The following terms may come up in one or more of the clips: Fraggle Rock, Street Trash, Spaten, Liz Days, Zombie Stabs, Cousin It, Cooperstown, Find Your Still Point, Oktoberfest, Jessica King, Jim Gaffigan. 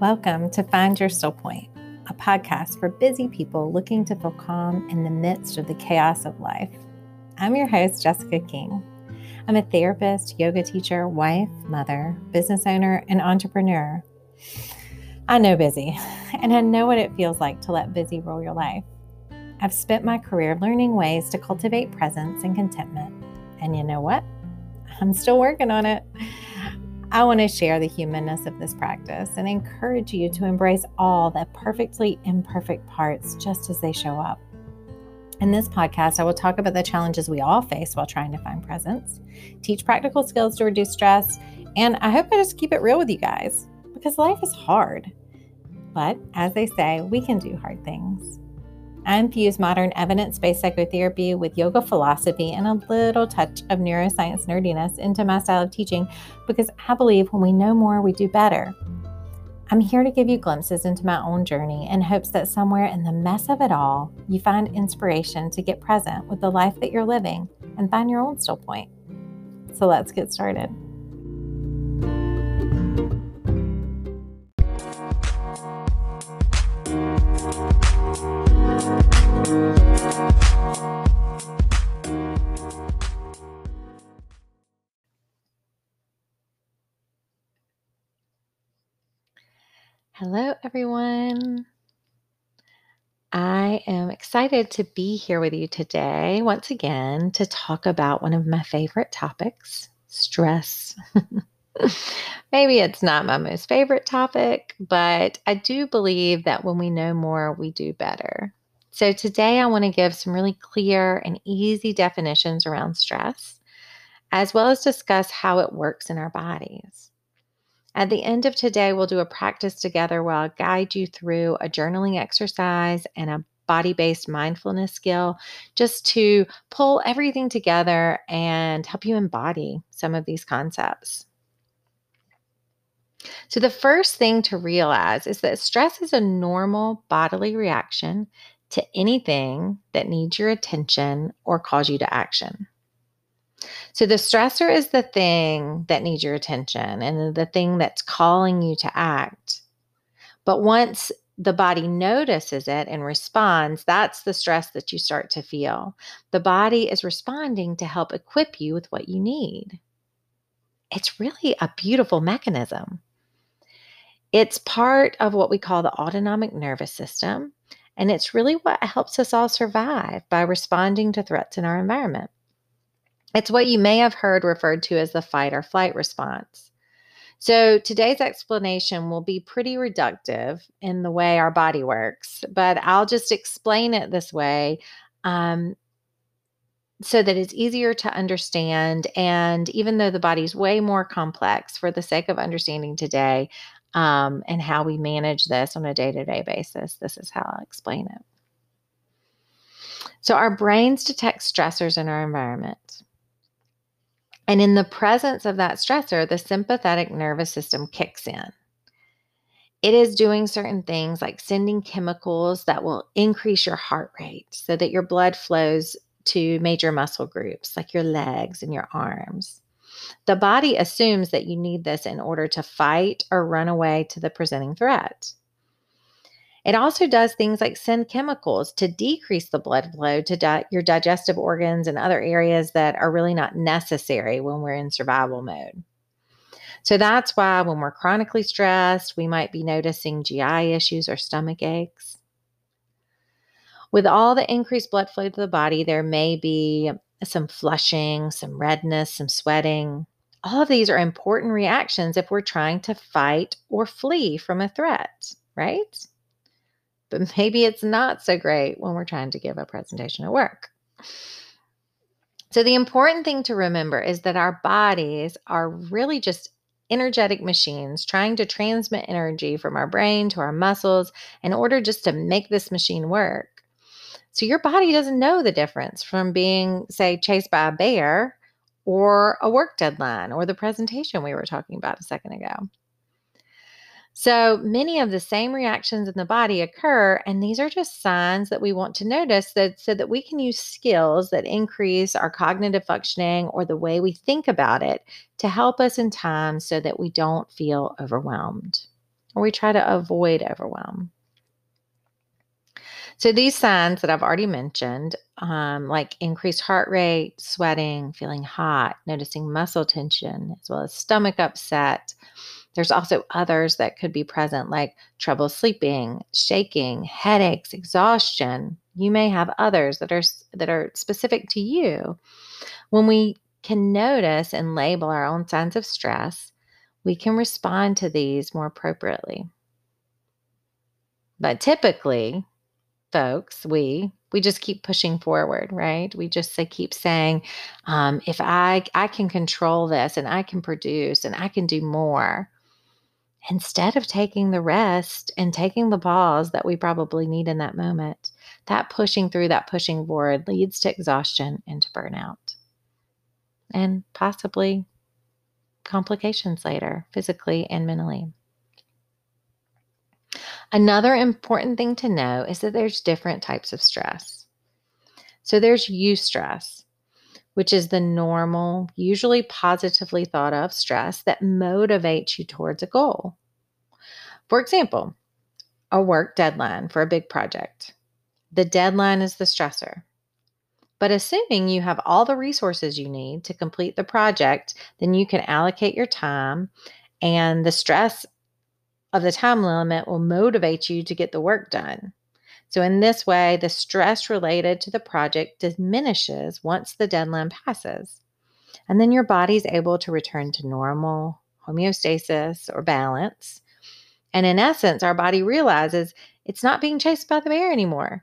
Welcome to Find Your Still Point, a podcast for busy people looking to feel calm in the midst of the chaos of life. I'm your host, Jessica King. I'm a therapist, yoga teacher, wife, mother, business owner, and entrepreneur. I know busy, and I know what it feels like to let busy rule your life. I've spent my career learning ways to cultivate presence and contentment. And you know what? I'm still working on it. I want to share the humanness of this practice and encourage you to embrace all the perfectly imperfect parts just as they show up. In this podcast, I will talk about the challenges we all face while trying to find presence, teach practical skills to reduce stress, and I hope I just keep it real with you guys because life is hard. But as they say, we can do hard things. I infuse modern evidence-based psychotherapy with yoga philosophy and a little touch of neuroscience nerdiness into my style of teaching because I believe when we know more, we do better. I'm here to give you glimpses into my own journey in hopes that somewhere in the mess of it all, you find inspiration to get present with the life that you're living and find your own still point. So let's get started. Hello, everyone. I am excited to be here with you today, once again, to talk about one of my favorite topics, stress. Maybe it's not my most favorite topic, but I do believe that when we know more, we do better. So today I want to give some really clear and easy definitions around stress, as well as discuss how it works in our bodies. At the end of today, we'll do a practice together where I'll guide you through a journaling exercise and a body-based mindfulness skill just to pull everything together and help you embody some of these concepts. So the first thing to realize is that stress is a normal bodily reaction to anything that needs your attention or calls you to action. So the stressor is the thing that needs your attention and the thing that's calling you to act. But once the body notices it and responds, that's the stress that you start to feel. The body is responding to help equip you with what you need. It's really a beautiful mechanism. It's part of what we call the autonomic nervous system, and it's really what helps us all survive by responding to threats in our environment. It's what you may have heard referred to as the fight or flight response. So today's explanation will be pretty reductive in the way our body works, but I'll just explain it this way so that it's easier to understand. And even though the body's way more complex, for the sake of understanding today and how we manage this on a day-to-day basis, this is how I'll explain it. So our brains detect stressors in our environment. And in the presence of that stressor, the sympathetic nervous system kicks in. It is doing certain things like sending chemicals that will increase your heart rate so that your blood flows to major muscle groups like your legs and your arms. The body assumes that you need this in order to fight or run away to the presenting threat. It also does things like send chemicals to decrease the blood flow to your digestive organs and other areas that are really not necessary when we're in survival mode. So that's why when we're chronically stressed, we might be noticing GI issues or stomach aches. With all the increased blood flow to the body, there may be some flushing, some redness, some sweating. All of these are important reactions if we're trying to fight or flee from a threat, right? But maybe it's not so great when we're trying to give a presentation at work. So the important thing to remember is that our bodies are really just energetic machines trying to transmit energy from our brain to our muscles in order just to make this machine work. So your body doesn't know the difference from being, say, chased by a bear or a work deadline or the presentation we were talking about a second ago. So many of the same reactions in the body occur, and these are just signs that we want to notice that so that we can use skills that increase our cognitive functioning or the way we think about it to help us in time so that we don't feel overwhelmed. or we try to avoid overwhelm. So these signs that I've already mentioned, like increased heart rate, sweating, feeling hot, noticing muscle tension, as well as stomach upset. There's also others that could be present, like trouble sleeping, shaking, headaches, exhaustion. You may have others that are specific to you. When we can notice and label our own signs of stress, we can respond to these more appropriately. But typically, folks, we just keep pushing forward, right? We just keep saying, if I can control this and I can produce and I can do more, instead of taking the rest and taking the pause that we probably need in that moment. That pushing through, that pushing forward leads to exhaustion and to burnout and possibly complications later, physically and mentally. Another important thing to know is that there's different types of stress. So there's eustress, which is the normal, usually positively thought of stress that motivates you towards a goal. For example, a work deadline for a big project. The deadline is the stressor. But assuming you have all the resources you need to complete the project, then you can allocate your time, and the stress of the time limit will motivate you to get the work done. So in this way, the stress related to the project diminishes once the deadline passes. And then your body's able to return to normal, homeostasis, or balance. And in essence, our body realizes it's not being chased by the bear anymore.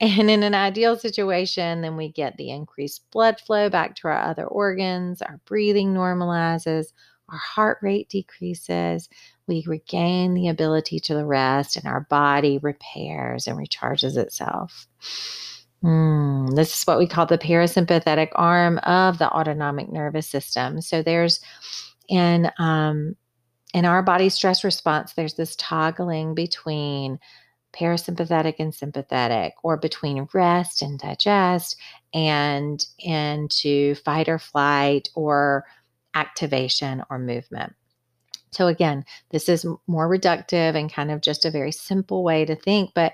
And in an ideal situation, then we get the increased blood flow back to our other organs, our breathing normalizes, our heart rate decreases, we regain the ability to rest, and our body repairs and recharges itself. This is what we call the parasympathetic arm of the autonomic nervous system. So there's, in our body stress response, there's this toggling between parasympathetic and sympathetic, or between rest and digest and into fight or flight or activation or movement. So again, this is more reductive and kind of just a very simple way to think, but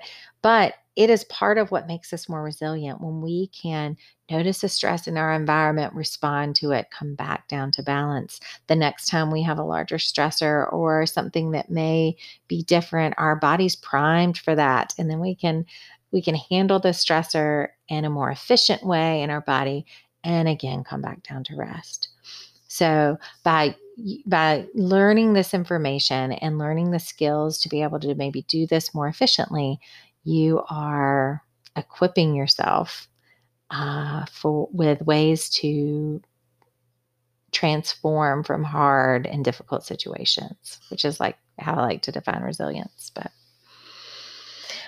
it is part of what makes us more resilient when we can notice the stress in our environment, respond to it, come back down to balance. The next time we have a larger stressor or something that may be different, our body's primed for that. And then we can handle the stressor in a more efficient way in our body, and again, come back down to rest. So by learning this information and learning the skills to be able to maybe do this more efficiently, you are equipping yourself with ways to transform from hard and difficult situations, which is like how I like to define resilience. But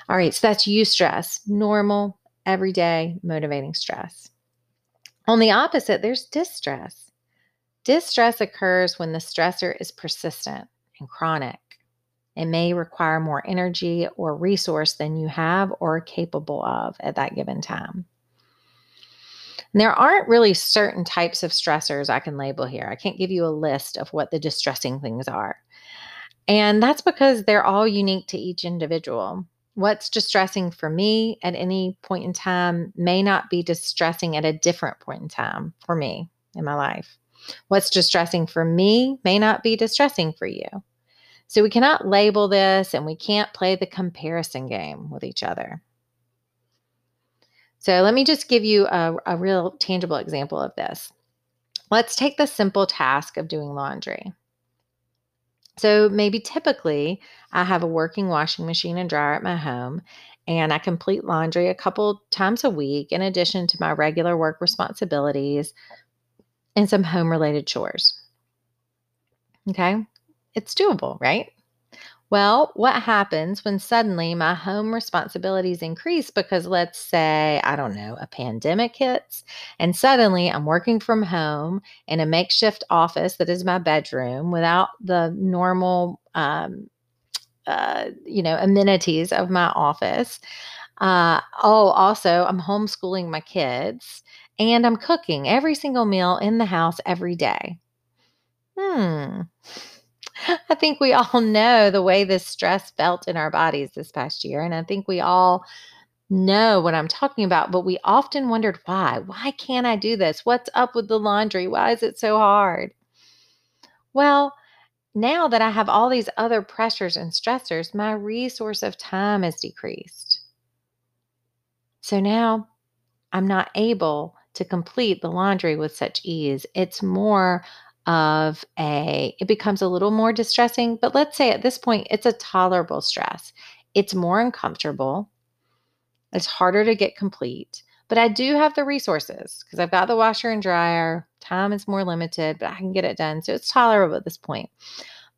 all right, so that's eustress, normal, everyday, motivating stress. On the opposite, there's distress. Distress occurs when the stressor is persistent and chronic. It may require more energy or resource than you have or are capable of at that given time. And there aren't really certain types of stressors I can label here. I can't give you a list of what the distressing things are. And that's because they're all unique to each individual. What's distressing for me at any point in time may not be distressing at a different point in time for me in my life. What's distressing for me may not be distressing for you. So we cannot label this, and we can't play the comparison game with each other. So let me just give you a real tangible example of this. Let's take the simple task of doing laundry. So maybe typically I have a working washing machine and dryer at my home, and I complete laundry a couple times a week in addition to my regular work responsibilities and some home-related chores. Okay? It's doable, right? Well, what happens when suddenly my home responsibilities increase because, let's say, I don't know, a pandemic hits, and suddenly I'm working from home in a makeshift office that is my bedroom without the normal, amenities of my office. Also, I'm homeschooling my kids. And I'm cooking every single meal in the house every day. I think we all know the way this stress felt in our bodies this past year. And I think we all know what I'm talking about, but we often wondered why. Why can't I do this? What's up with the laundry? Why is it so hard? Well, now that I have all these other pressures and stressors, my resource of time has decreased. So now I'm not able to complete the laundry with such ease. It's more of it becomes a little more distressing, but let's say at this point, it's a tolerable stress. It's more uncomfortable. It's harder to get complete, but I do have the resources because I've got the washer and dryer. Time is more limited, but I can get it done. So it's tolerable at this point.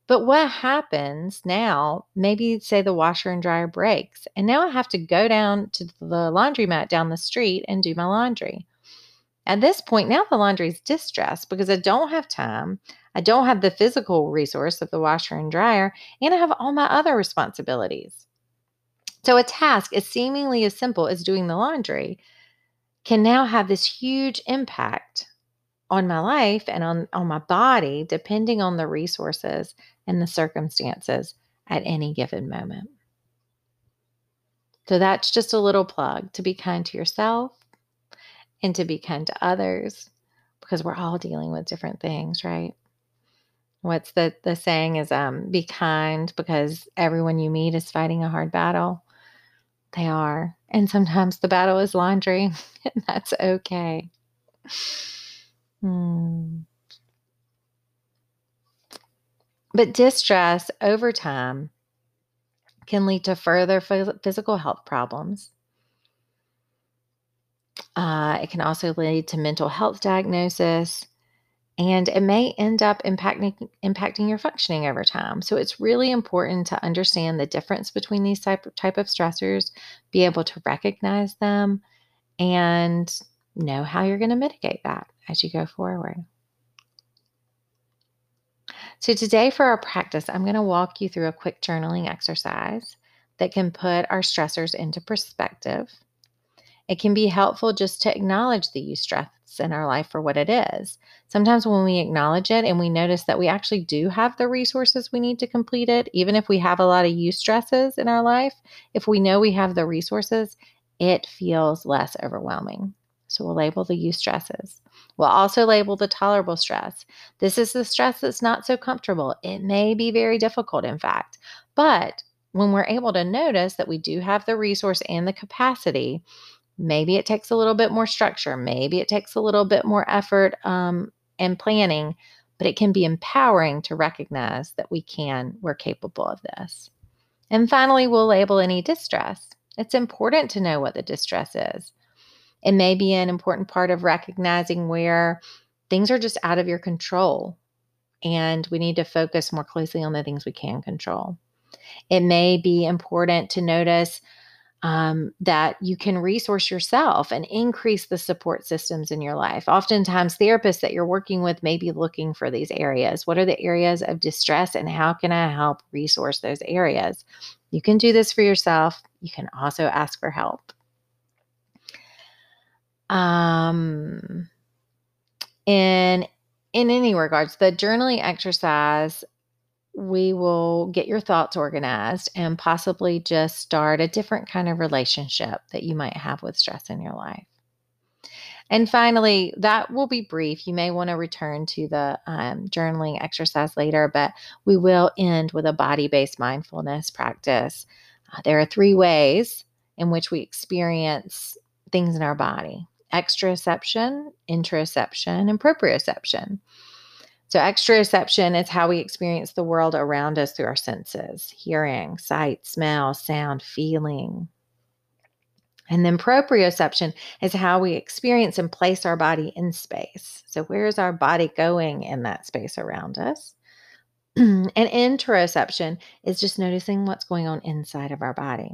But what happens now, maybe say the washer and dryer breaks, and now I have to go down to the laundromat down the street and do my laundry. At this point, now the laundry is distressed because I don't have time. I don't have the physical resource of the washer and dryer, and I have all my other responsibilities. So a task as seemingly as simple as doing the laundry can now have this huge impact on my life and on my body, depending on the resources and the circumstances at any given moment. So that's just a little plug to be kind to yourself and to be kind to others, because we're all dealing with different things, right? What's the saying is, be kind because everyone you meet is fighting a hard battle. They are. And sometimes the battle is laundry, and that's okay. But distress over time can lead to further physical health problems. It can also lead to mental health diagnosis, and it may end up impacting your functioning over time. So it's really important to understand the difference between these type of stressors, be able to recognize them, and know how you're going to mitigate that as you go forward. So today for our practice, I'm going to walk you through a quick journaling exercise that can put our stressors into perspective. It can be helpful just to acknowledge the stress in our life for what it is. Sometimes when we acknowledge it and we notice that we actually do have the resources we need to complete it, even if we have a lot of stresses in our life, if we know we have the resources, it feels less overwhelming. So we'll label the stresses. We'll also label the tolerable stress. This is the stress that's not so comfortable. It may be very difficult, in fact, but when we're able to notice that we do have the resource and the capacity, maybe it takes a little bit more structure. Maybe it takes a little bit more effort and planning, but it can be empowering to recognize that we're capable of this. And finally, we'll label any distress. It's important to know what the distress is. It may be an important part of recognizing where things are just out of your control, and we need to focus more closely on the things we can control. It may be important to notice that you can resource yourself and increase the support systems in your life. Oftentimes, therapists that you're working with may be looking for these areas. What are the areas of distress, and how can I help resource those areas? You can do this for yourself. You can also ask for help. In any regards, the journaling exercise, we will get your thoughts organized and possibly just start a different kind of relationship that you might have with stress in your life. And finally, that will be brief. You may want to return to the journaling exercise later, but we will end with a body-based mindfulness practice. There are 3 ways in which we experience things in our body: exteroception, interoception, and proprioception. So exteroception is how we experience the world around us through our senses: hearing, sight, smell, sound, feeling. And then proprioception is how we experience and place our body in space. So where is our body going in that space around us? And interoception is just noticing what's going on inside of our body.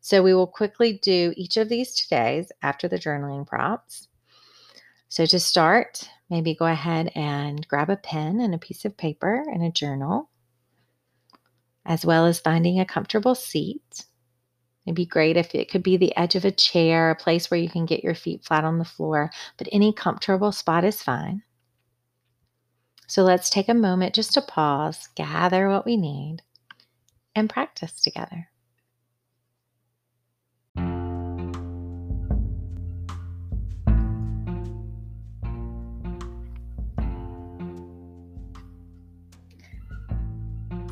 So we will quickly do each of these today after the journaling prompts. So to start, maybe go ahead and grab a pen and a piece of paper and a journal, as well as finding a comfortable seat. It'd be great if it could be the edge of a chair, a place where you can get your feet flat on the floor, but any comfortable spot is fine. So let's take a moment just to pause, gather what we need, and practice together.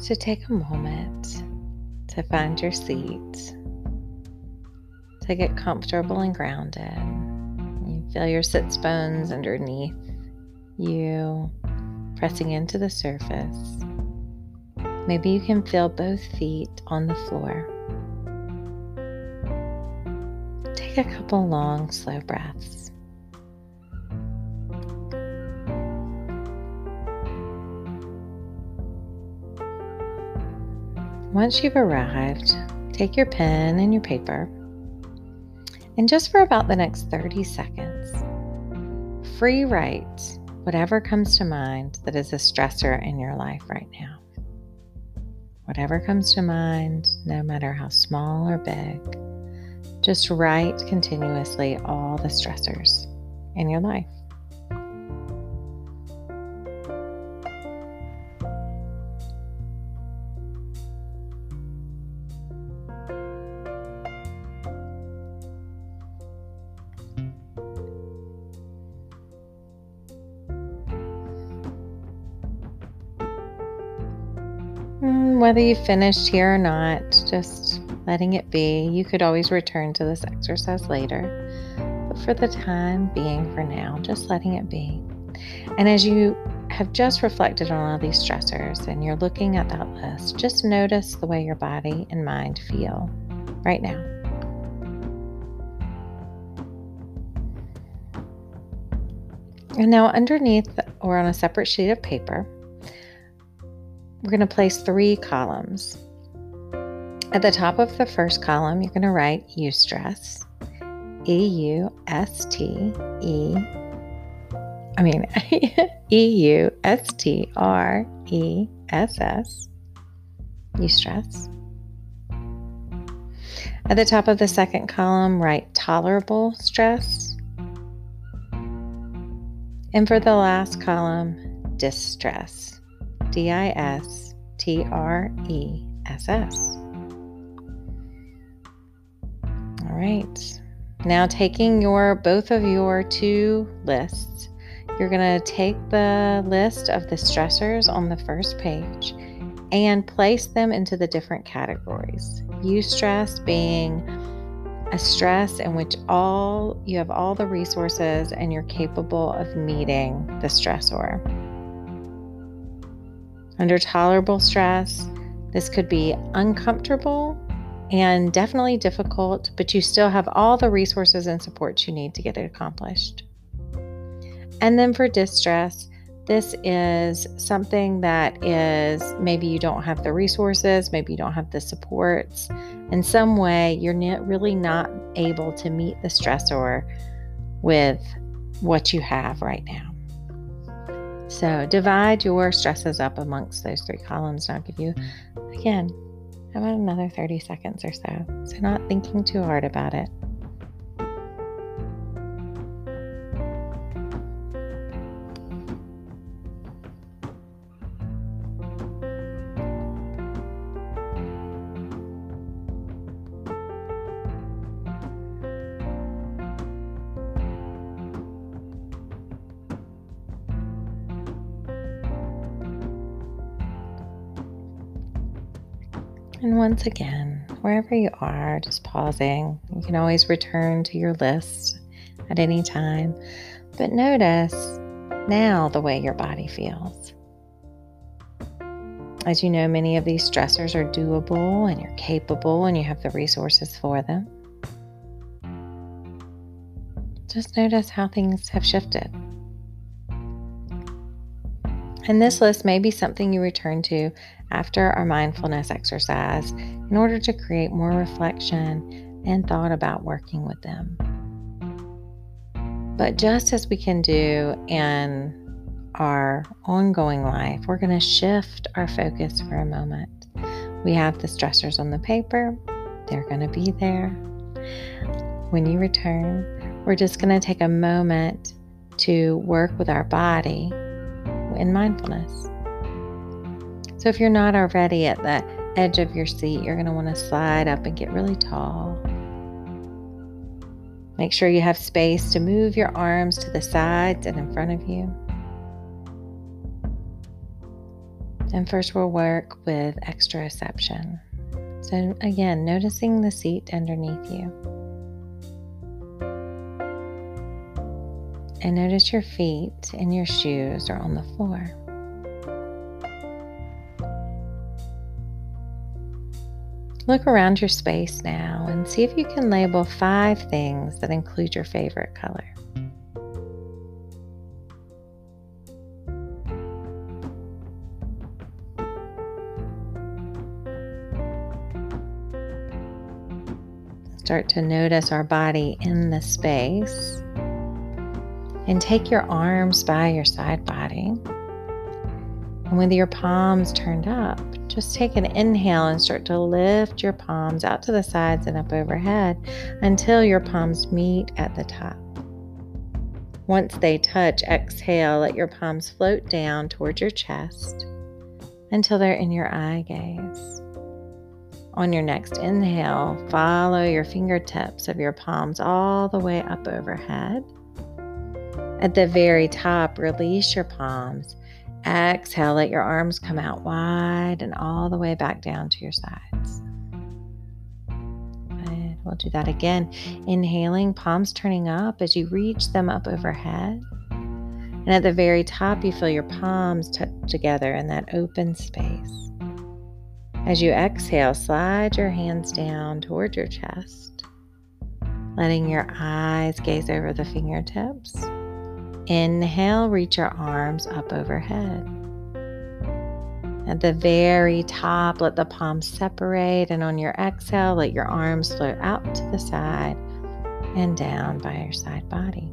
So take a moment to find your seat, to get comfortable and grounded. You feel your sits bones underneath you, pressing into the surface. Maybe you can feel both feet on the floor. Take a couple long, slow breaths. Once you've arrived, take your pen and your paper, and just for about the next 30 seconds, free write whatever comes to mind that is a stressor in your life right now. Whatever comes to mind, no matter how small or big, just write continuously all the stressors in your life. Whether you finished here or not, just letting it be. You could always return to this exercise later, but for the time being, for now, just letting it be. And as you have just reflected on all these stressors and you're looking at that list, just notice the way your body and mind feel right now. And now underneath, or on a separate sheet of paper, we're going to place three columns. At the top of the first column, you're going to write eustress, eustress. Eustress. At the top of the second column, write tolerable stress. And for the last column, distress. D-I-S-T-R-E-S-S. All right. Now taking both of your two lists, you're going to take the list of the stressors on the first page and place them into the different categories. Eustress being a stress in which you have all the resources and you're capable of meeting the stressor. Under tolerable stress, this could be uncomfortable and definitely difficult, but you still have all the resources and support you need to get it accomplished. And then for distress, this is something that is maybe you don't have the resources, maybe you don't have the supports. In some way, you're really not able to meet the stressor with what you have right now. So divide your stresses up amongst those three columns, and I'll give you, again, about another 30 seconds or so. So not thinking too hard about it. And once again, wherever you are, just pausing. You can always return to your list at any time, but notice now the way your body feels. As you know, many of these stressors are doable and you're capable and you have the resources for them. Just notice how things have shifted. And this list may be something you return to after our mindfulness exercise in order to create more reflection and thought about working with them. But just as we can do in our ongoing life, we're going to shift our focus for a moment. We have the stressors on the paper. They're going to be there. When you return, we're just going to take a moment to work with our body in mindfulness. So if you're not already at the edge of your seat, you're going to want to slide up and get really tall. Make sure you have space to move your arms to the sides and in front of you. And first we'll work with exteroception. So again, noticing the seat underneath you. And notice your feet and your shoes are on the floor. Look around your space now and see if you can label 5 things that include your favorite color. Start to notice our body in the space. And take your arms by your side body. And with your palms turned up, just take an inhale and start to lift your palms out to the sides and up overhead until your palms meet at the top. Once they touch, exhale, let your palms float down towards your chest until they're in your eye gaze. On your next inhale, follow your fingertips of your palms all the way up overhead. At the very top, release your palms. Exhale, let your arms come out wide and all the way back down to your sides. Good. We'll do that again. Inhaling, palms turning up as you reach them up overhead. And at the very top, you feel your palms touch together in that open space. As you exhale, slide your hands down toward your chest, letting your eyes gaze over the fingertips. Inhale, reach your arms up overhead. At the very top, let the palms separate, and on your exhale, let your arms float out to the side and down by your side body.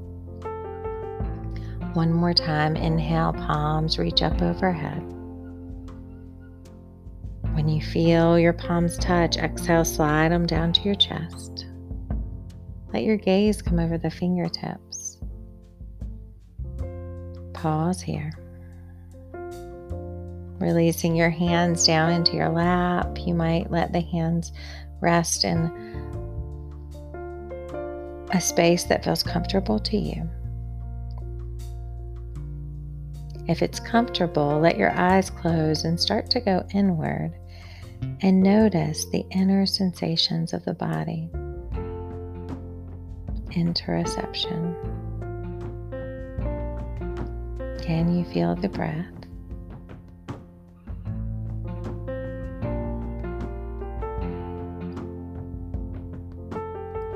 One more time, inhale, palms reach up overhead. When you feel your palms touch, exhale, slide them down to your chest. Let your gaze come over the fingertips. Pause here. Releasing your hands down into your lap. You might let the hands rest in a space that feels comfortable to you. If it's comfortable, let your eyes close and start to go inward and notice the inner sensations of the body. Interoception. Can you feel the breath?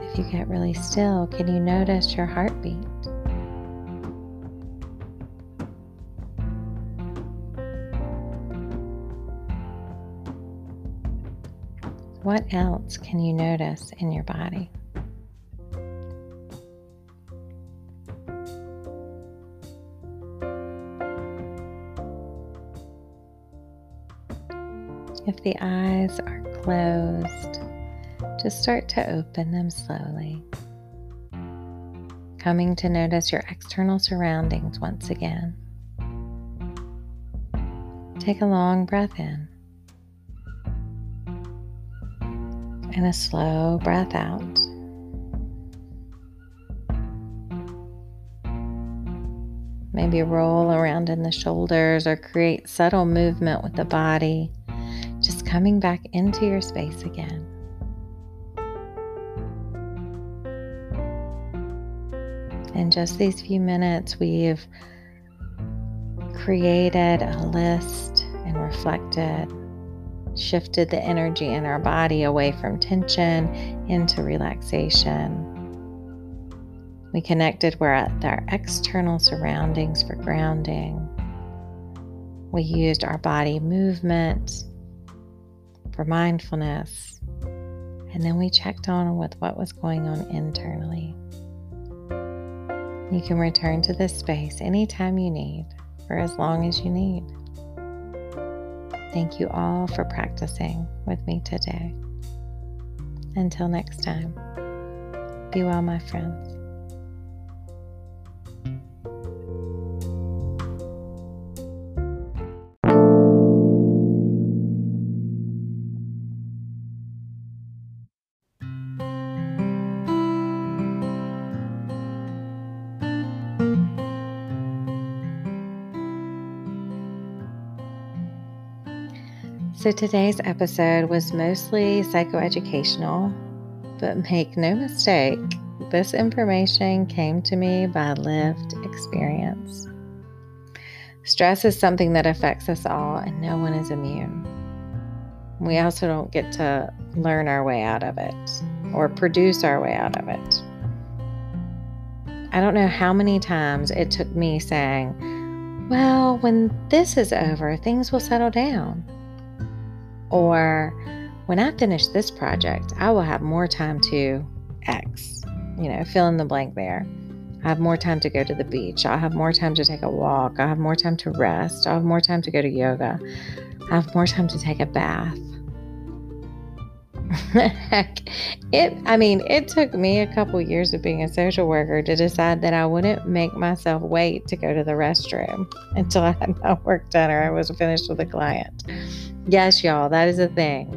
If you get really still, can you notice your heartbeat? What else can you notice in your body? If the eyes are closed, just start to open them slowly. Coming to notice your external surroundings once again. Take a long breath in and a slow breath out. Maybe roll around in the shoulders or create subtle movement with the body. Just coming back into your space again. In just these few minutes, we've created a list and reflected, shifted the energy in our body away from tension into relaxation. We connected with our external surroundings for grounding. We used our body movement for mindfulness, and then we checked on with what was going on internally. You can return to this space anytime you need, for as long as you need. Thank you all for practicing with me today. Until next time, be well, my friends. So today's episode was mostly psychoeducational, but make no mistake, this information came to me by lived experience. Stress is something that affects us all, and no one is immune. We also don't get to learn our way out of it or produce our way out of it. I don't know how many times it took me saying, well, when this is over, things will settle down. Or, when I finish this project, I will have more time to X. You know, fill in the blank there. I have more time to go to the beach. I'll have more time to take a walk. I'll have more time to rest. I'll have more time to go to yoga. I have more time to take a bath. It took me a couple years of being a social worker to decide that I wouldn't make myself wait to go to the restroom until I had my work done or I was finished with a client. Yes, y'all, that is a thing.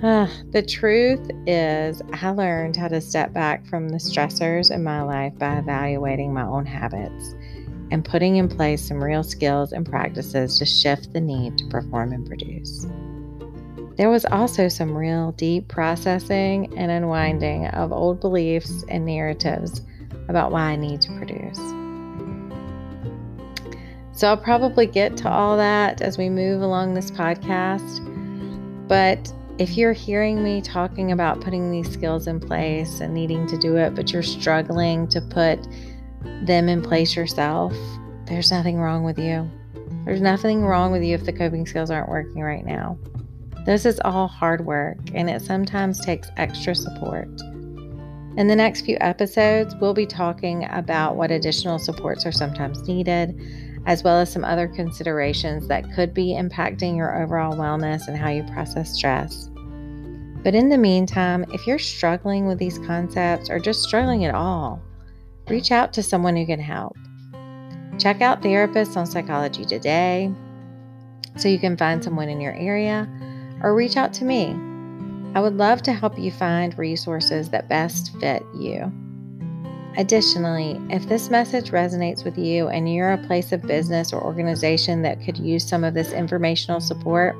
The truth is, I learned how to step back from the stressors in my life by evaluating my own habits and putting in place some real skills and practices to shift the need to perform and produce. There was also some real deep processing and unwinding of old beliefs and narratives about why I need to produce. So I'll probably get to all that as we move along this podcast, but if you're hearing me talking about putting these skills in place and needing to do it, but you're struggling to put them in place yourself, there's nothing wrong with you. There's nothing wrong with you if the coping skills aren't working right now. This is all hard work, and it sometimes takes extra support. In the next few episodes, we'll be talking about what additional supports are sometimes needed, as well as some other considerations that could be impacting your overall wellness and how you process stress. But in the meantime, if you're struggling with these concepts or just struggling at all, reach out to someone who can help. Check out therapists on Psychology Today so you can find someone in your area, or reach out to me. I would love to help you find resources that best fit you. Additionally, if this message resonates with you and you're a place of business or organization that could use some of this informational support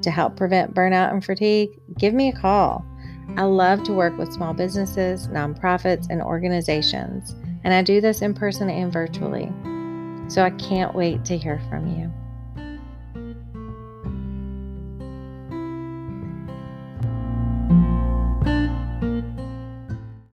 to help prevent burnout and fatigue, give me a call. I love to work with small businesses, nonprofits, and organizations, and I do this in person and virtually. So I can't wait to hear from you.